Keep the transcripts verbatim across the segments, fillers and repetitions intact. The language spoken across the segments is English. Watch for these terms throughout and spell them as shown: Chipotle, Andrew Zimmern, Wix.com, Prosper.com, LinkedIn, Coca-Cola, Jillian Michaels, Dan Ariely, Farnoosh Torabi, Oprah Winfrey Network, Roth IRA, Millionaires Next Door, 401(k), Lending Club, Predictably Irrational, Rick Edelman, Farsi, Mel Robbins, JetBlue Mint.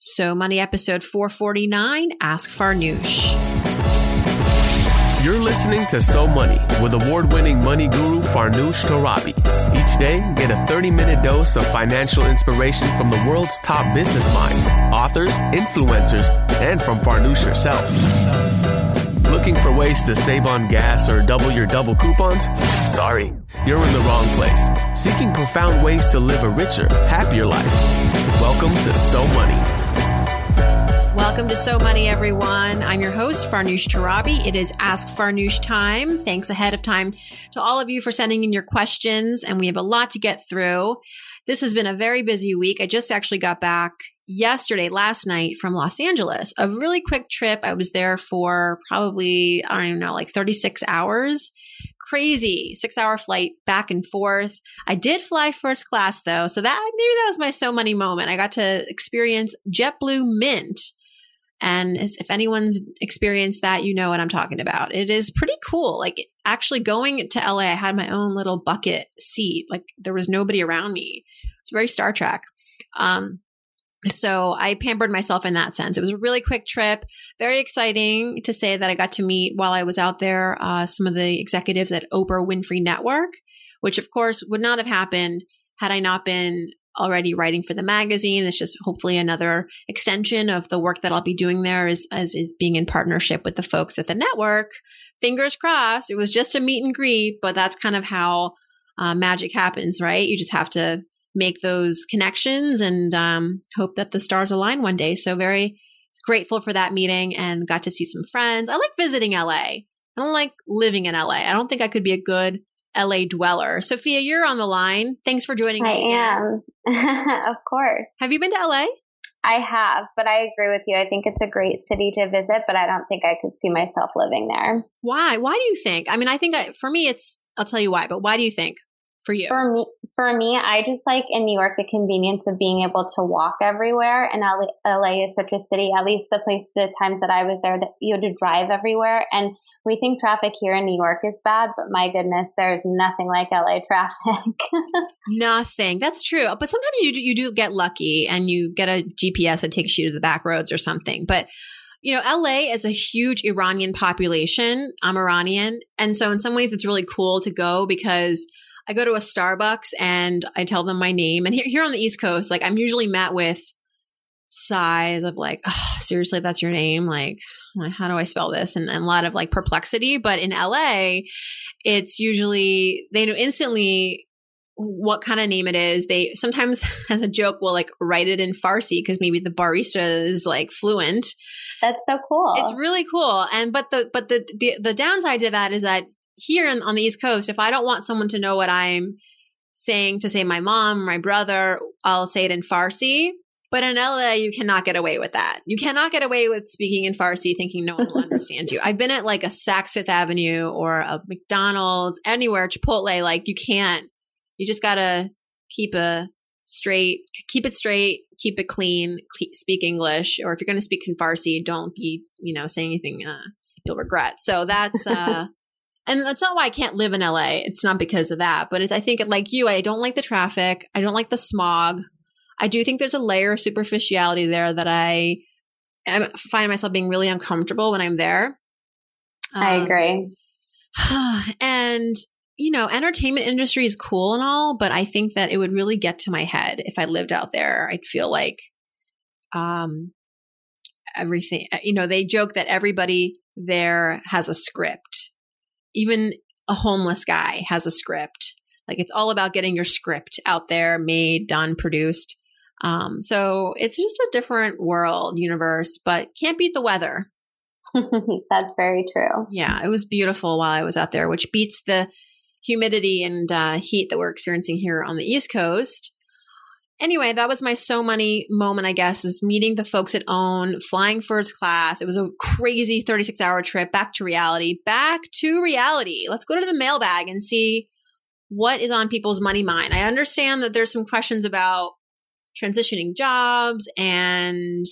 So Money episode four forty-nine, Ask Farnoosh. You're listening to So Money with award-winning money guru Farnoosh Torabi. Each day, get a thirty-minute dose of financial inspiration from the world's top business minds, authors, influencers, and from Farnoosh herself. Looking for ways to save on gas or double your double coupons? Sorry, you're in the wrong place. Seeking profound ways to live a richer, happier life. Welcome to So Money. Welcome to So Money, everyone. I'm your host, Farnoosh Torabi. It is Ask Farnoosh time. Thanks ahead of time to all of you for sending in your questions, and we have a lot to get through. This has been a very busy week. I just actually got back yesterday, last night from Los Angeles, a really quick trip. I was there for probably, I don't even know, like thirty-six hours. Crazy six hour flight back and forth. I did fly first class though. So that maybe that was my So Money moment. I got to experience JetBlue Mint. And if anyone's experienced that, you know what I'm talking about. It is pretty cool. Like actually going to L A, I had my own little bucket seat. Like there was nobody around me. It's very Star Trek. Um, So I pampered myself in that sense. It was a really quick trip. Very exciting to say that I got to meet while I was out there uh, some of the executives at Oprah Winfrey Network, which of course would not have happened had I not been already writing for the magazine. It's just hopefully another extension of the work that I'll be doing there is, as is being in partnership with the folks at the network. Fingers crossed. It was just a meet and greet, but that's kind of how uh, magic happens, right? You just have to make those connections and um, hope that the stars align one day. So very grateful for that meeting and got to see some friends. I like visiting L A. I don't like living in L A. I don't think I could be a good L A dweller. Sophia, you're on the line. Thanks for joining us. I am. Of course. Have you been to L A? I have, but I agree with you. I think it's a great city to visit, but I don't think I could see myself living there. Why? Why do you think? I mean, I think I, for me, it's, I'll tell you why, but why do you think? For you? For me, for me, I just like in New York the convenience of being able to walk everywhere. And L A is such a city, at least the place, the times that I was there, that you had to drive everywhere. And we think traffic here in New York is bad, but my goodness, there is nothing like L A traffic. Nothing. That's true. But sometimes you do, you do get lucky and you get a G P S that takes you to the back roads or something. But you know, L A is a huge Iranian population. I'm Iranian. And so in some ways it's really cool to go because I go to a Starbucks and I tell them my name. And here, here on the East Coast, like I'm usually met with sighs of like, oh, seriously, that's your name? Like, how do I spell this? And, and a lot of like perplexity. But in L A, it's usually, they know instantly what kind of name it is. They sometimes, as a joke, will like write it in Farsi because maybe the barista is like fluent. That's so cool. It's really cool. And but the but the the, the downside to that is that here on the East Coast, if I don't want someone to know what I'm saying to say my mom, my brother, I'll say it in Farsi. But in L A, you cannot get away with that. You cannot get away with speaking in Farsi thinking no one will understand you. I've been at like a Saks Fifth Avenue or a McDonald's, anywhere, Chipotle. Like you can't, you just got to keep a straight, keep it straight, keep it clean, speak English. Or if you're going to speak in Farsi, don't be, you know, saying anything uh, you'll regret. So that's, uh, and that's not why I can't live in L A. It's not because of that. But it's, I think like you, I don't like the traffic. I don't like the smog. I do think there's a layer of superficiality there that I, I find myself being really uncomfortable when I'm there. Um, I agree. And, you know, entertainment industry is cool and all, but I think that it would really get to my head if I lived out there. I'd feel like um, everything, you know, they joke that everybody there has a script. Even a homeless guy has a script. Like it's all about getting your script out there, made, done, produced. Um, so it's just a different world, universe, but can't beat the weather. That's very true. Yeah, it was beautiful while I was out there, which beats the humidity and uh, heat that we're experiencing here on the East Coast. Anyway, that was my So Money moment, I guess, is meeting the folks at Own, flying first class. It was a crazy thirty-six hour trip back to reality, back to reality. Let's go to the mailbag and see what is on people's money mind. I understand that there's some questions about transitioning jobs and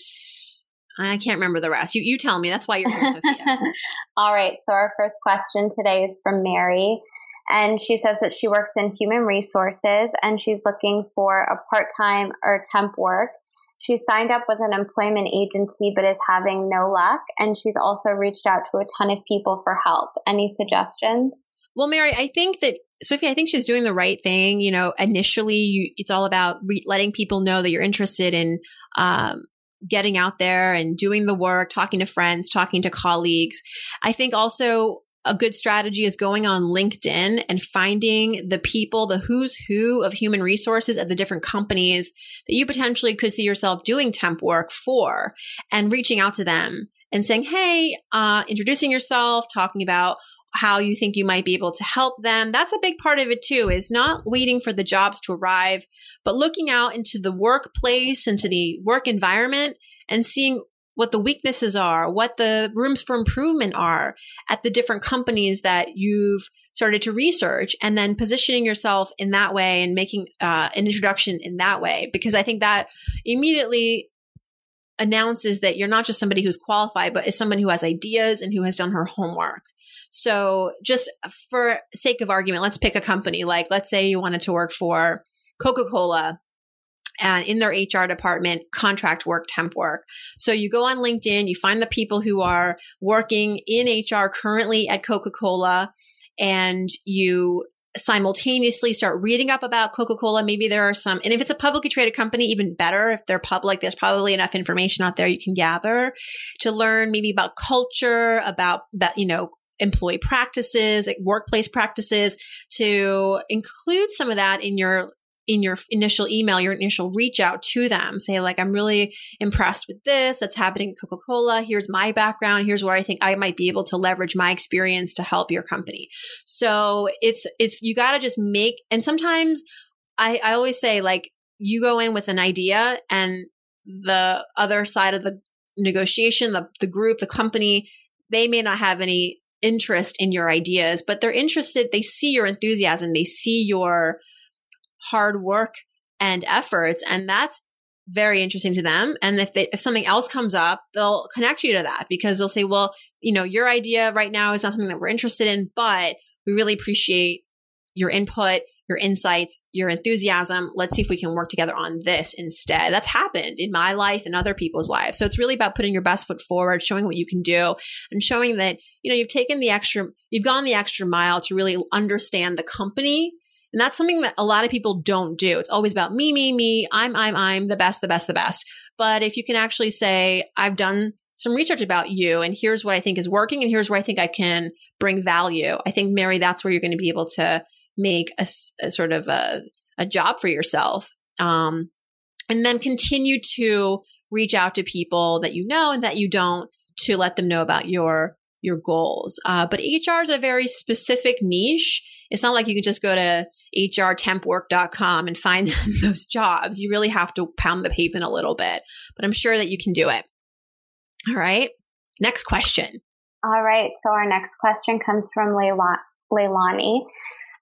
I can't remember the rest. You you tell me. That's why you're here, Sophia. All right. So our first question today is from Mary. And she says that she works in human resources and she's looking for a part-time or temp work. She signed up with an employment agency but is having no luck, and she's also reached out to a ton of people for help. Any suggestions? Well, Mary, I think that Sophie, I think she's doing the right thing. You know, initially, you, it's all about re- letting people know that you're interested in um, getting out there and doing the work, talking to friends, talking to colleagues. I think also a good strategy is going on LinkedIn and finding the people, the who's who of human resources at the different companies that you potentially could see yourself doing temp work for, and reaching out to them and saying, hey, uh, introducing yourself, talking about how you think you might be able to help them. That's a big part of it too, is not waiting for the jobs to arrive, but looking out into the workplace, into the work environment, and seeing what the weaknesses are, what the rooms for improvement are at the different companies that you've started to research, and then positioning yourself in that way and making uh, an introduction in that way. Because I think that immediately announces that you're not just somebody who's qualified, but is someone who has ideas and who has done her homework. So just for sake of argument, let's pick a company. Like, let's say you wanted to work for Coca-Cola and in their H R department, contract work, temp work. So you go on LinkedIn, you find the people who are working in H R currently at Coca-Cola, and you simultaneously start reading up about Coca-Cola. Maybe there are some, and if it's a publicly traded company, even better. If they're public, there's probably enough information out there you can gather to learn maybe about culture, about that, you know, employee practices, like workplace practices, to include some of that in your in your initial email, your initial reach out to them. Say like, I'm really impressed with this that's happening at Coca-Cola. Here's my background. Here's where I think I might be able to leverage my experience to help your company. So it's, it's, you got to just make, and sometimes I, I always say like, you go in with an idea, and the other side of the negotiation, the, the group, the company, they may not have any interest in your ideas, but they're interested. They see your enthusiasm. They see your hard work and efforts. And that's very interesting to them. And if they, if something else comes up, they'll connect you to that, because they'll say, well, you know, your idea right now is not something that we're interested in, but we really appreciate your input, your insights, your enthusiasm. Let's see if we can work together on this instead. That's happened in my life and other people's lives. So it's really about putting your best foot forward, showing what you can do, and showing that, you know, you've taken the extra, you've gone the extra mile to really understand the company. And that's something that a lot of people don't do. It's always about me, me, me, I'm, I'm, I'm the best, the best, the best. But if you can actually say, I've done some research about you, and here's what I think is working, and here's where I think I can bring value. I think, Mary, that's where you're going to be able to make a, a sort of a, a job for yourself. Um, and then continue to reach out to people that you know and that you don't, to let them know about your your goals. Uh, but H R is a very specific niche. It's not like you can just go to H R temp work dot com and find those jobs. You really have to pound the pavement a little bit, but I'm sure that you can do it. All right. Next question. All right. So our next question comes from Leilani. Leilani.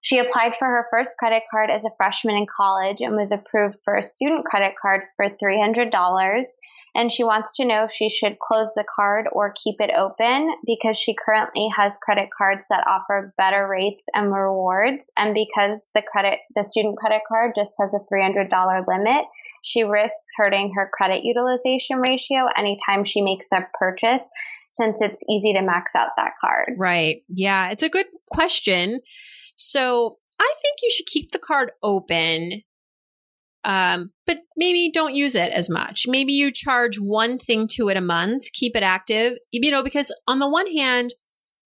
She applied for her first credit card as a freshman in college and was approved for a student credit card for three hundred dollars. And she wants to know if she should close the card or keep it open, because she currently has credit cards that offer better rates and rewards. And because the credit, the student credit card just has a three hundred dollars limit, she risks hurting her credit utilization ratio anytime she makes a purchase, since it's easy to max out that card. Right. Yeah, it's a good question. So I think you should keep the card open, um, but maybe don't use it as much. Maybe you charge one thing to it a month, keep it active, you know, because on the one hand,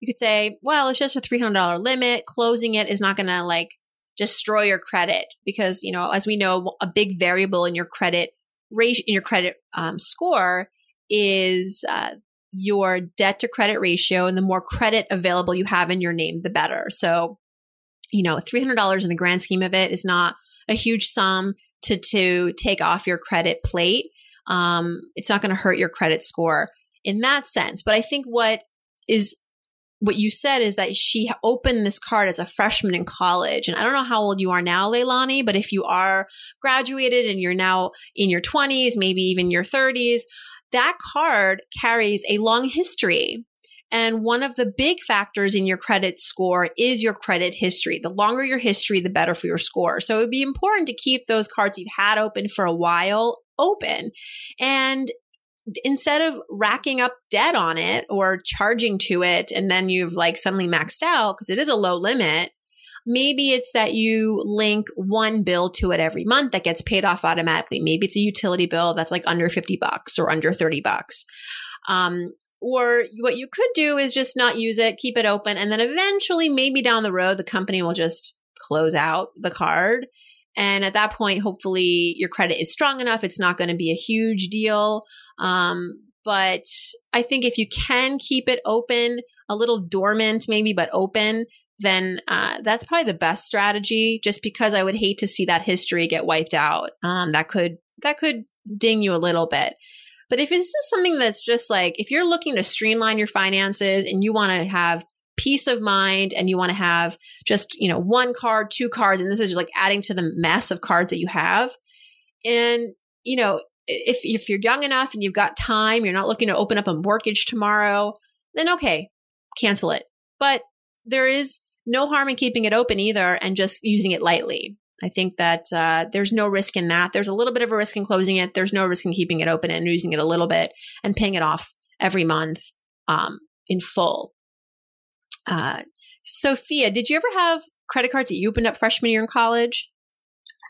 you could say, well, it's just a three hundred dollars limit. Closing it is not going to like destroy your credit, because, you know, as we know, a big variable in your credit ratio, in your credit um, score is uh, your debt to credit ratio. And the more credit available you have in your name, the better. So, you know, three hundred dollars in the grand scheme of it is not a huge sum to, to take off your credit plate. Um, it's not going to hurt your credit score in that sense. But I think what is, what you said is that she opened this card as a freshman in college. And I don't know how old you are now, Leilani, but if you are graduated and you're now in your twenties, maybe even your thirties, that card carries a long history. And one of the big factors in your credit score is your credit history. The longer your history, the better for your score. So it would be important to keep those cards you've had open for a while open. And instead of racking up debt on it or charging to it, and then you've like suddenly maxed out because it is a low limit, maybe it's that you link one bill to it every month that gets paid off automatically. Maybe it's a utility bill that's like under fifty bucks or under thirty bucks. Um, or what you could do is just not use it, keep it open. And then eventually, maybe down the road, the company will just close out the card. And at that point, hopefully your credit is strong enough. It's not going to be a huge deal. Um, but I think if you can keep it open, a little dormant maybe, but open, then uh, that's probably the best strategy, just because I would hate to see that history get wiped out. Um, that could, that could ding you a little bit. But if this is something that's just like, if you're looking to streamline your finances and you want to have peace of mind and you want to have just, you know, one card, two cards, and this is just like adding to the mess of cards that you have. And, you know, if if you're young enough and you've got time, you're not looking to open up a mortgage tomorrow, then okay, cancel it. But there is no harm in keeping it open either and just using it lightly. I think that uh, there's no risk in that. There's a little bit of a risk in closing it. There's no risk in keeping it open and using it a little bit and paying it off every month um, in full. Uh, Sophia, did you ever have credit cards that you opened up freshman year in college?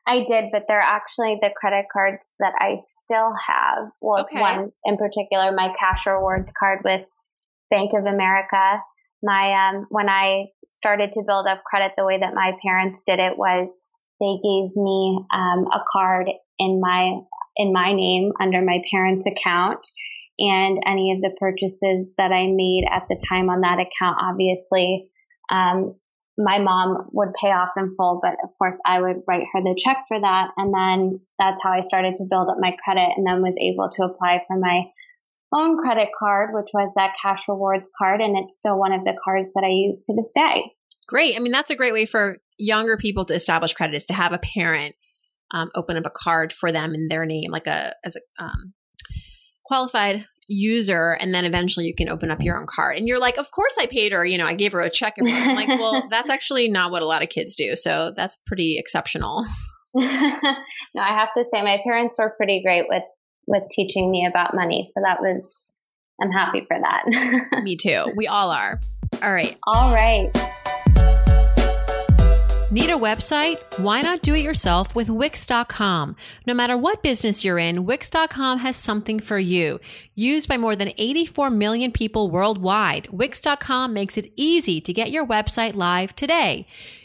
I did, but they're actually the credit cards that I still have. Well, okay. One in particular, my cash rewards card with Bank of America. My um, when I started to build up credit, the way that my parents did it was they gave me um, a card in my in my name under my parents' account. And any of the purchases that I made at the time on that account, obviously, um, my mom would pay off in full, but of course I would write her the check for that. And then that's how I started to build up my credit, and then was able to apply for my own credit card, which was that cash rewards card. And it's still one of the cards that I use to this day. Great. I mean, that's a great way for younger people to establish credit, is to have a parent um, open up a card for them in their name, like a, as a, um, qualified user, and then eventually you can open up your own card. And you're like, of course I paid her, you know, I gave her a check. And I'm like, well, that's actually not what a lot of kids do. So that's pretty exceptional. No, I have to say my parents were pretty great with, with teaching me about money. So that was, I'm happy for that. Me too. We all are. All right. All right. Need a website? Why not do it yourself with Wix dot com? No matter what business you're in, Wix dot com has something for you. Used by more than eighty-four million people worldwide, Wix dot com makes it easy to get your website live today.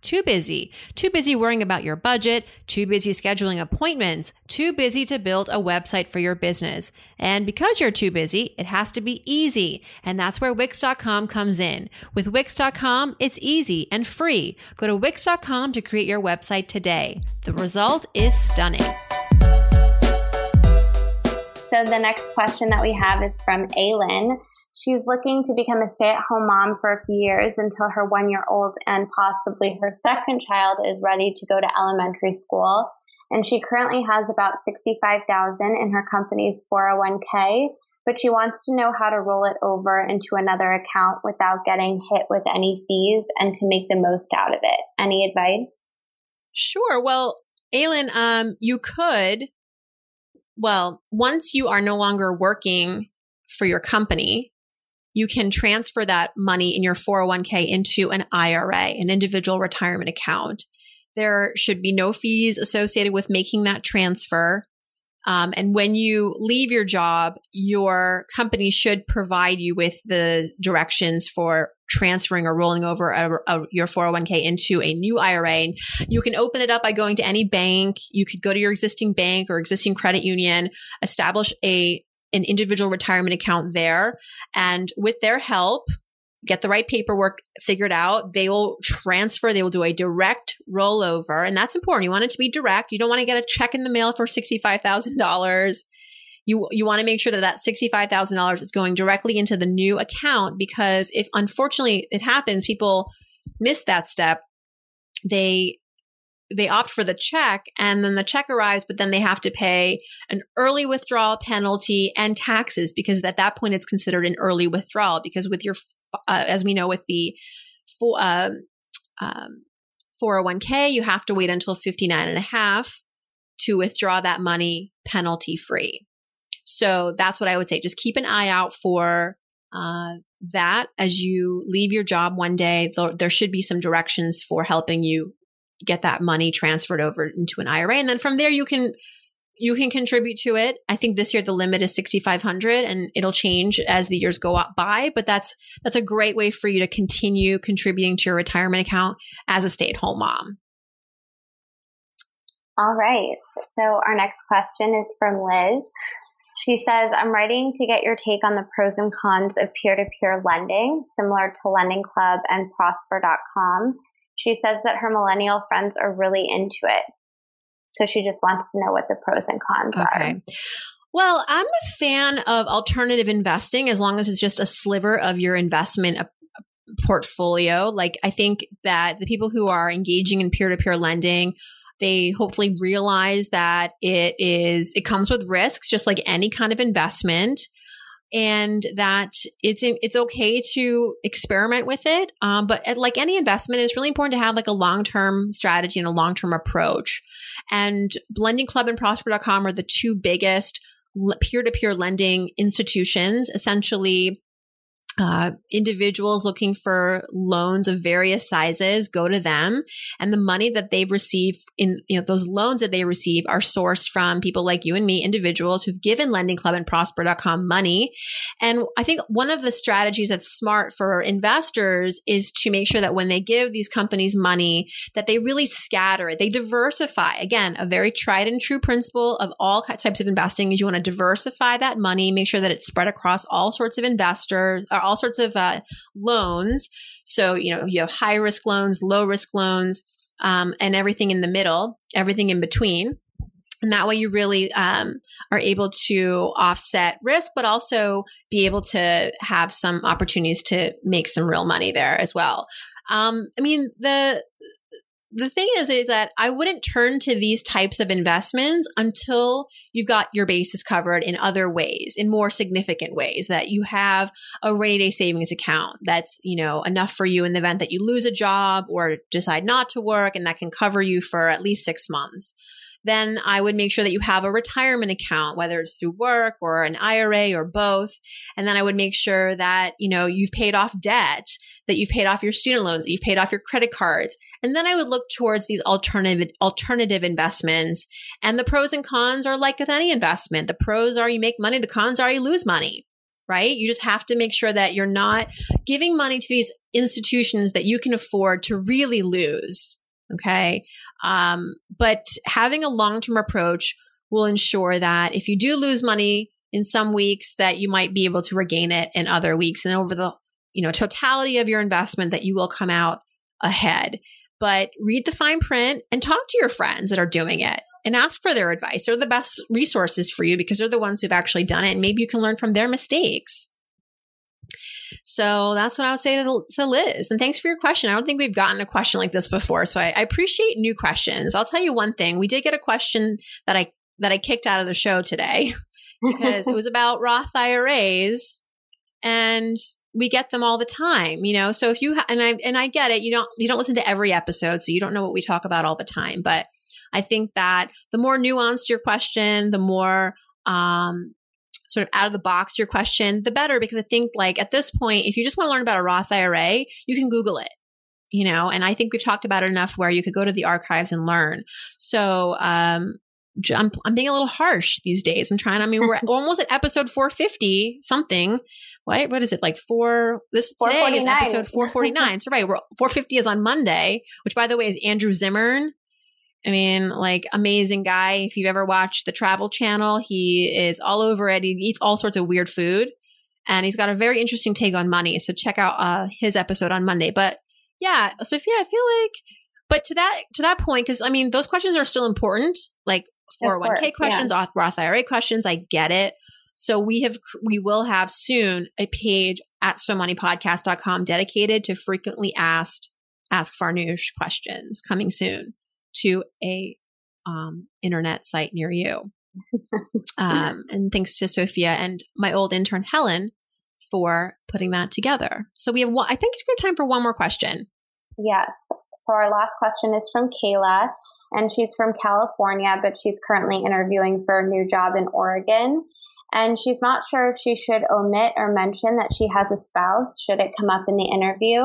Too busy. Too busy worrying about your budget. Too busy scheduling appointments. Too busy to build a website for your business. And because you're too busy, it has to be easy. And that's where Wix dot com comes in. With Wix dot com, it's easy and free. Go to Wix dot com to create your website today. The result is stunning. So the next question that we have is from Aylin. She's looking to become a stay-at-home mom for a few years until her one-year-old and possibly her second child is ready to go to elementary school. And she currently has about sixty-five thousand dollars in her company's four oh one k, but she wants to know how to roll it over into another account without getting hit with any fees and to make the most out of it. Any advice? Sure. Well, Aylin, um, you could, well, once you are no longer working for your company, you can transfer that money in your four oh one k into an I R A, an individual retirement account. There should be no fees associated with making that transfer. Um, and when you leave your job, your company should provide you with the directions for transferring or rolling over a, a, your four oh one k into a new I R A. You can open it up by going to any bank. You could go to your existing bank or existing credit union, establish a an individual retirement account there. And with their help, get the right paperwork figured out. They will transfer. They will do a direct rollover. And that's important. You want it to be direct. You don't want to get a check in the mail for sixty-five thousand dollars. You you want to make sure that that sixty-five thousand dollars is going directly into the new account, because if unfortunately it happens, people miss that step. They they opt for the check, and then the check arrives, but then they have to pay an early withdrawal penalty and taxes, because at that point it's considered an early withdrawal. Because with your, uh, as we know, with the for, uh, um, four oh one k, you have to wait until fifty-nine and a half to withdraw that money penalty free. So that's what I would say. Just keep an eye out for uh, that. As you leave your job one day, there should be some directions for helping you get that money transferred over into an I R A. And then from there, you can you can contribute to it. I think this year the limit is sixty-five hundred dollars, and it'll change as the years go by. But that's that's a great way for you to continue contributing to your retirement account as a stay-at-home mom. All right. So our next question is from Liz. She says, I'm writing to get your take on the pros and cons of peer-to-peer lending, similar to Lending Club and Prosper dot com. She says that her millennial friends are really into it. So she just wants to know what the pros and cons okay. are. Well, I'm a fan of alternative investing as long as it's just a sliver of your investment portfolio. Like, I think that the people who are engaging in peer-to-peer lending, they hopefully realize that it is it comes with risks, just like any kind of investment, and that it's it's okay to experiment with it. Um, but at, like any investment, it's really important to have like a long-term strategy and a long-term approach. And Lending Club and Prosper dot com are the two biggest peer-to-peer lending institutions, essentially. Uh, individuals looking for loans of various sizes go to them, and the money that they receive in you know those loans that they receive are sourced from people like you and me, individuals who've given Lending Club and Prosper dot com money. And I think one of the strategies that's smart for investors is to make sure that when they give these companies money, that they really scatter it, they diversify. Again, a very tried and true principle of all types of investing is you want to diversify that money, make sure that it's spread across all sorts of investors. All sorts of uh, loans. So, you know, you have high risk loans, low risk loans, um, and everything in the middle, everything in between. And that way you really um, are able to offset risk, but also be able to have some opportunities to make some real money there as well. Um, I mean, the... The thing is, is that I wouldn't turn to these types of investments until you've got your bases covered in other ways, in more significant ways, that you have a rainy day savings account that's, you know, enough for you in the event that you lose a job or decide not to work, and that can cover you for at least six months. Then I would make sure that you have a retirement account, whether it's through work or an I R A or both. And then I would make sure that, you know, you've paid off debt, that you've paid off your student loans, that you've paid off your credit cards. And then I would look towards these alternative alternative investments. And the pros and cons are like with any investment. The pros are you make money, the cons are you lose money, right? You just have to make sure that you're not giving money to these institutions that you can afford to really lose. Okay. Um, but having a long-term approach will ensure that if you do lose money in some weeks, that you might be able to regain it in other weeks, and over the, you know, totality of your investment, that you will come out ahead. But read the fine print and talk to your friends that are doing it and ask for their advice. They're the best resources for you because they're the ones who've actually done it, and maybe you can learn from their mistakes. So that's what I would say to, to Liz. And thanks for your question. I don't think we've gotten a question like this before. So I, I appreciate new questions. I'll tell you one thing. We did get a question that I that I kicked out of the show today because it was about Roth I R As, and we get them all the time, you know. So if you ha- and I and I get it, you don't you don't listen to every episode, so you don't know what we talk about all the time. But I think that the more nuanced your question, the more um sort of out of the box your question, the better. Because I think like at this point, if you just want to learn about a Roth I R A, you can Google it, you know, and I think we've talked about it enough where you could go to the archives and learn. So um, I'm, I'm being a little harsh these days. I'm trying, I mean, we're almost at episode four fifty something. What, what is it? Like four, this today is episode four forty-nine. So right, we're, four fifty is on Monday, which by the way is Andrew Zimmern. I mean, like, amazing guy. If you've ever watched the Travel Channel, he is all over it. He eats all sorts of weird food, and he's got a very interesting take on money. So check out uh, his episode on Monday. But yeah, Sophia, I feel like, but to that to that point, because I mean, those questions are still important. Like, four oh one k questions, yeah. Roth I R A questions. I get it. So we have, we will have soon a page at so money podcast dot com dedicated to frequently asked, ask Farnoosh questions coming soon to a um, internet site near you. Um, and thanks to Sophia and my old intern, Helen, for putting that together. So we have one, I think we have time for one more question. Yes. So our last question is from Kayla, and she's from California, but she's currently interviewing for a new job in Oregon. And she's not sure if she should omit or mention that she has a spouse, should it come up in the interview,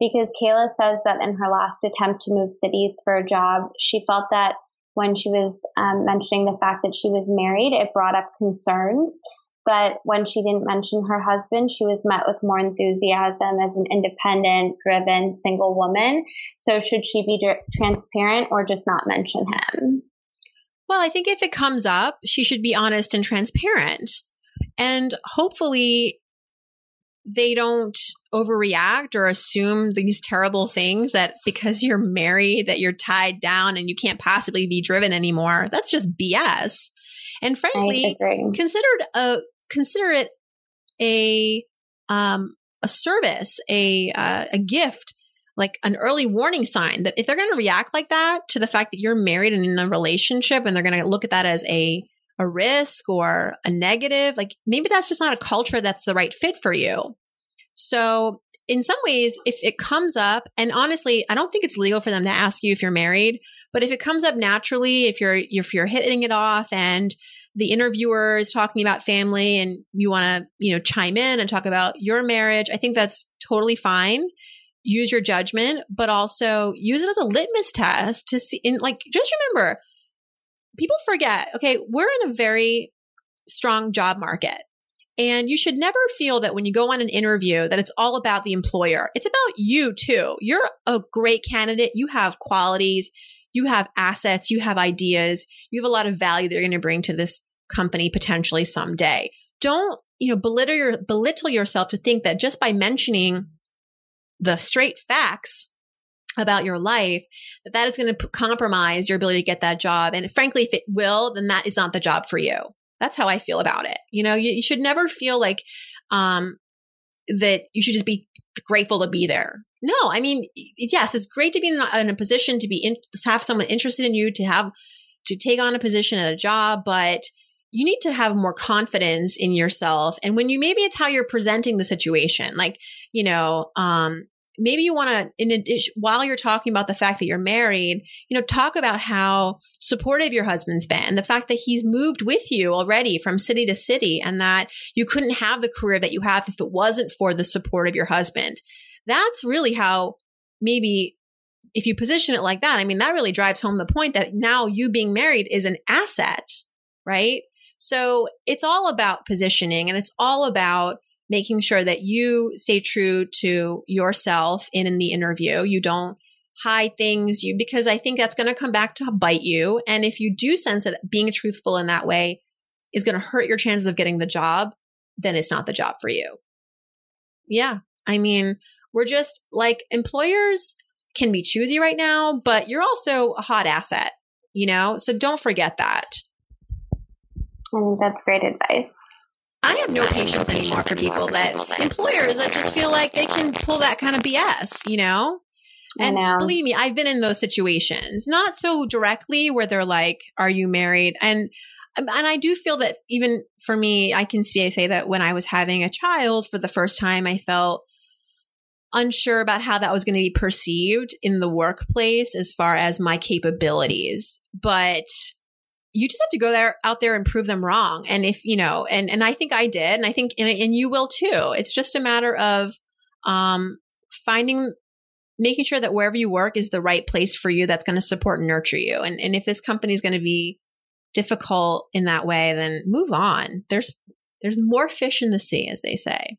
because Kayla says that in her last attempt to move cities for a job, she felt that when she was um, mentioning the fact that she was married, it brought up concerns. But when she didn't mention her husband, she was met with more enthusiasm as an independent, driven, single woman. So should she be d- transparent or just not mention him? Well, I think if it comes up, she should be honest and transparent. And hopefully they don't overreact or assume these terrible things that because you're married, that you're tied down and you can't possibly be driven anymore. That's just B S. And frankly, considered a, consider it a, um, a service, a, uh, a gift, like an early warning sign that if they're going to react like that to the fact that you're married and in a relationship and they're going to look at that as a, a risk or a negative, like maybe that's just not a culture that's the right fit for you. So in some ways, if it comes up, and honestly, I don't think it's legal for them to ask you if you're married, but if it comes up naturally, if you're, if you're hitting it off and the interviewer is talking about family and you want to, you know, chime in and talk about your marriage, I think that's totally fine. Use your judgment, but also use it as a litmus test to see, and like, just remember, people forget, okay, we're in a very strong job market. And you should never feel that when you go on an interview that it's all about the employer. It's about you too. You're a great candidate. You have qualities. You have assets. You have ideas. You have a lot of value that you're going to bring to this company potentially someday. Don't, you know, belittle, your, belittle yourself to think that just by mentioning the straight facts about your life, that that is going to p- compromise your ability to get that job. And frankly, if it will, then that is not the job for you. That's how I feel about it. You know, you, you should never feel like um, that you should just be grateful to be there. No, I mean, yes, it's great to be in a, in a position to be in, to have someone interested in you, to have to take on a position at a job, but you need to have more confidence in yourself. And when you, maybe it's how you're presenting the situation, like, you know, um, maybe you want to, in addition, while you're talking about the fact that you're married, you know, talk about how supportive your husband's been and the fact that he's moved with you already from city to city and that you couldn't have the career that you have if it wasn't for the support of your husband. That's really how, maybe if you position it like that, I mean, that really drives home the point that now you being married is an asset, right? So it's all about positioning and it's all about making sure that you stay true to yourself in, in the interview. You don't hide things, you because I think that's going to come back to bite you. And if you do sense that being truthful in that way is going to hurt your chances of getting the job, then it's not the job for you. Yeah. I mean, we're just like, employers can be choosy right now, but you're also a hot asset, you know? So don't forget that. I think that's great advice. I have no patience anymore for people that employers that just feel like they can pull that kind of B S, you know? And know. Believe me, I've been in those situations, not so directly where they're like, are you married? And, and I do feel that even for me, I can say that when I was having a child for the first time, I felt unsure about how that was going to be perceived in the workplace as far as my capabilities. But you just have to go there out there and prove them wrong. And if, you know, and, and I think I did, and I think, and, and you will too. It's just a matter of, um, finding, making sure that wherever you work is the right place for you. That's going to support and nurture you. And, and if this company is going to be difficult in that way, then move on. There's, there's more fish in the sea, as they say.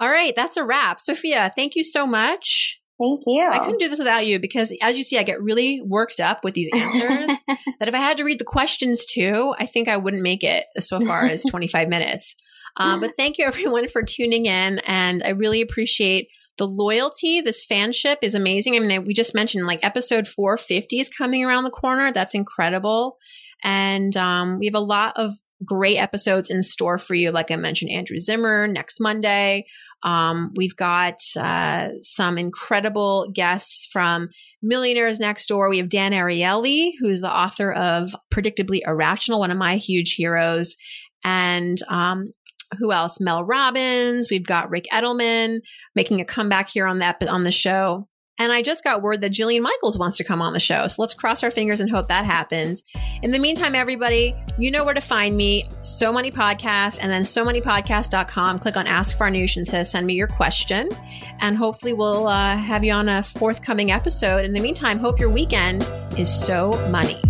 All right. That's a wrap. Sophia, thank you so much. Thank you. I couldn't do this without you because, as you see, I get really worked up with these answers that if I had to read the questions too, I think I wouldn't make it so far as twenty-five minutes. Um, but thank you, everyone, for tuning in. And I really appreciate the loyalty, this fanship is amazing. I mean, we just mentioned like episode four fifty is coming around the corner. That's incredible. And um, we have a lot of great episodes in store for you. Like I mentioned, Andrew Zimmern next Monday. Um, we've got uh, some incredible guests from Millionaires Next Door. We have Dan Ariely, who's the author of Predictably Irrational, one of my huge heroes. And um, who else? Mel Robbins. We've got Rick Edelman making a comeback here on that on the show. And I just got word that Jillian Michaels wants to come on the show. So let's cross our fingers and hope that happens. In the meantime, everybody, you know where to find me. So Money Podcast, and then so money podcast dot com. Click on Ask Farnoosh and says, send me your question. And hopefully we'll uh, have you on a forthcoming episode. In the meantime, hope your weekend is so money.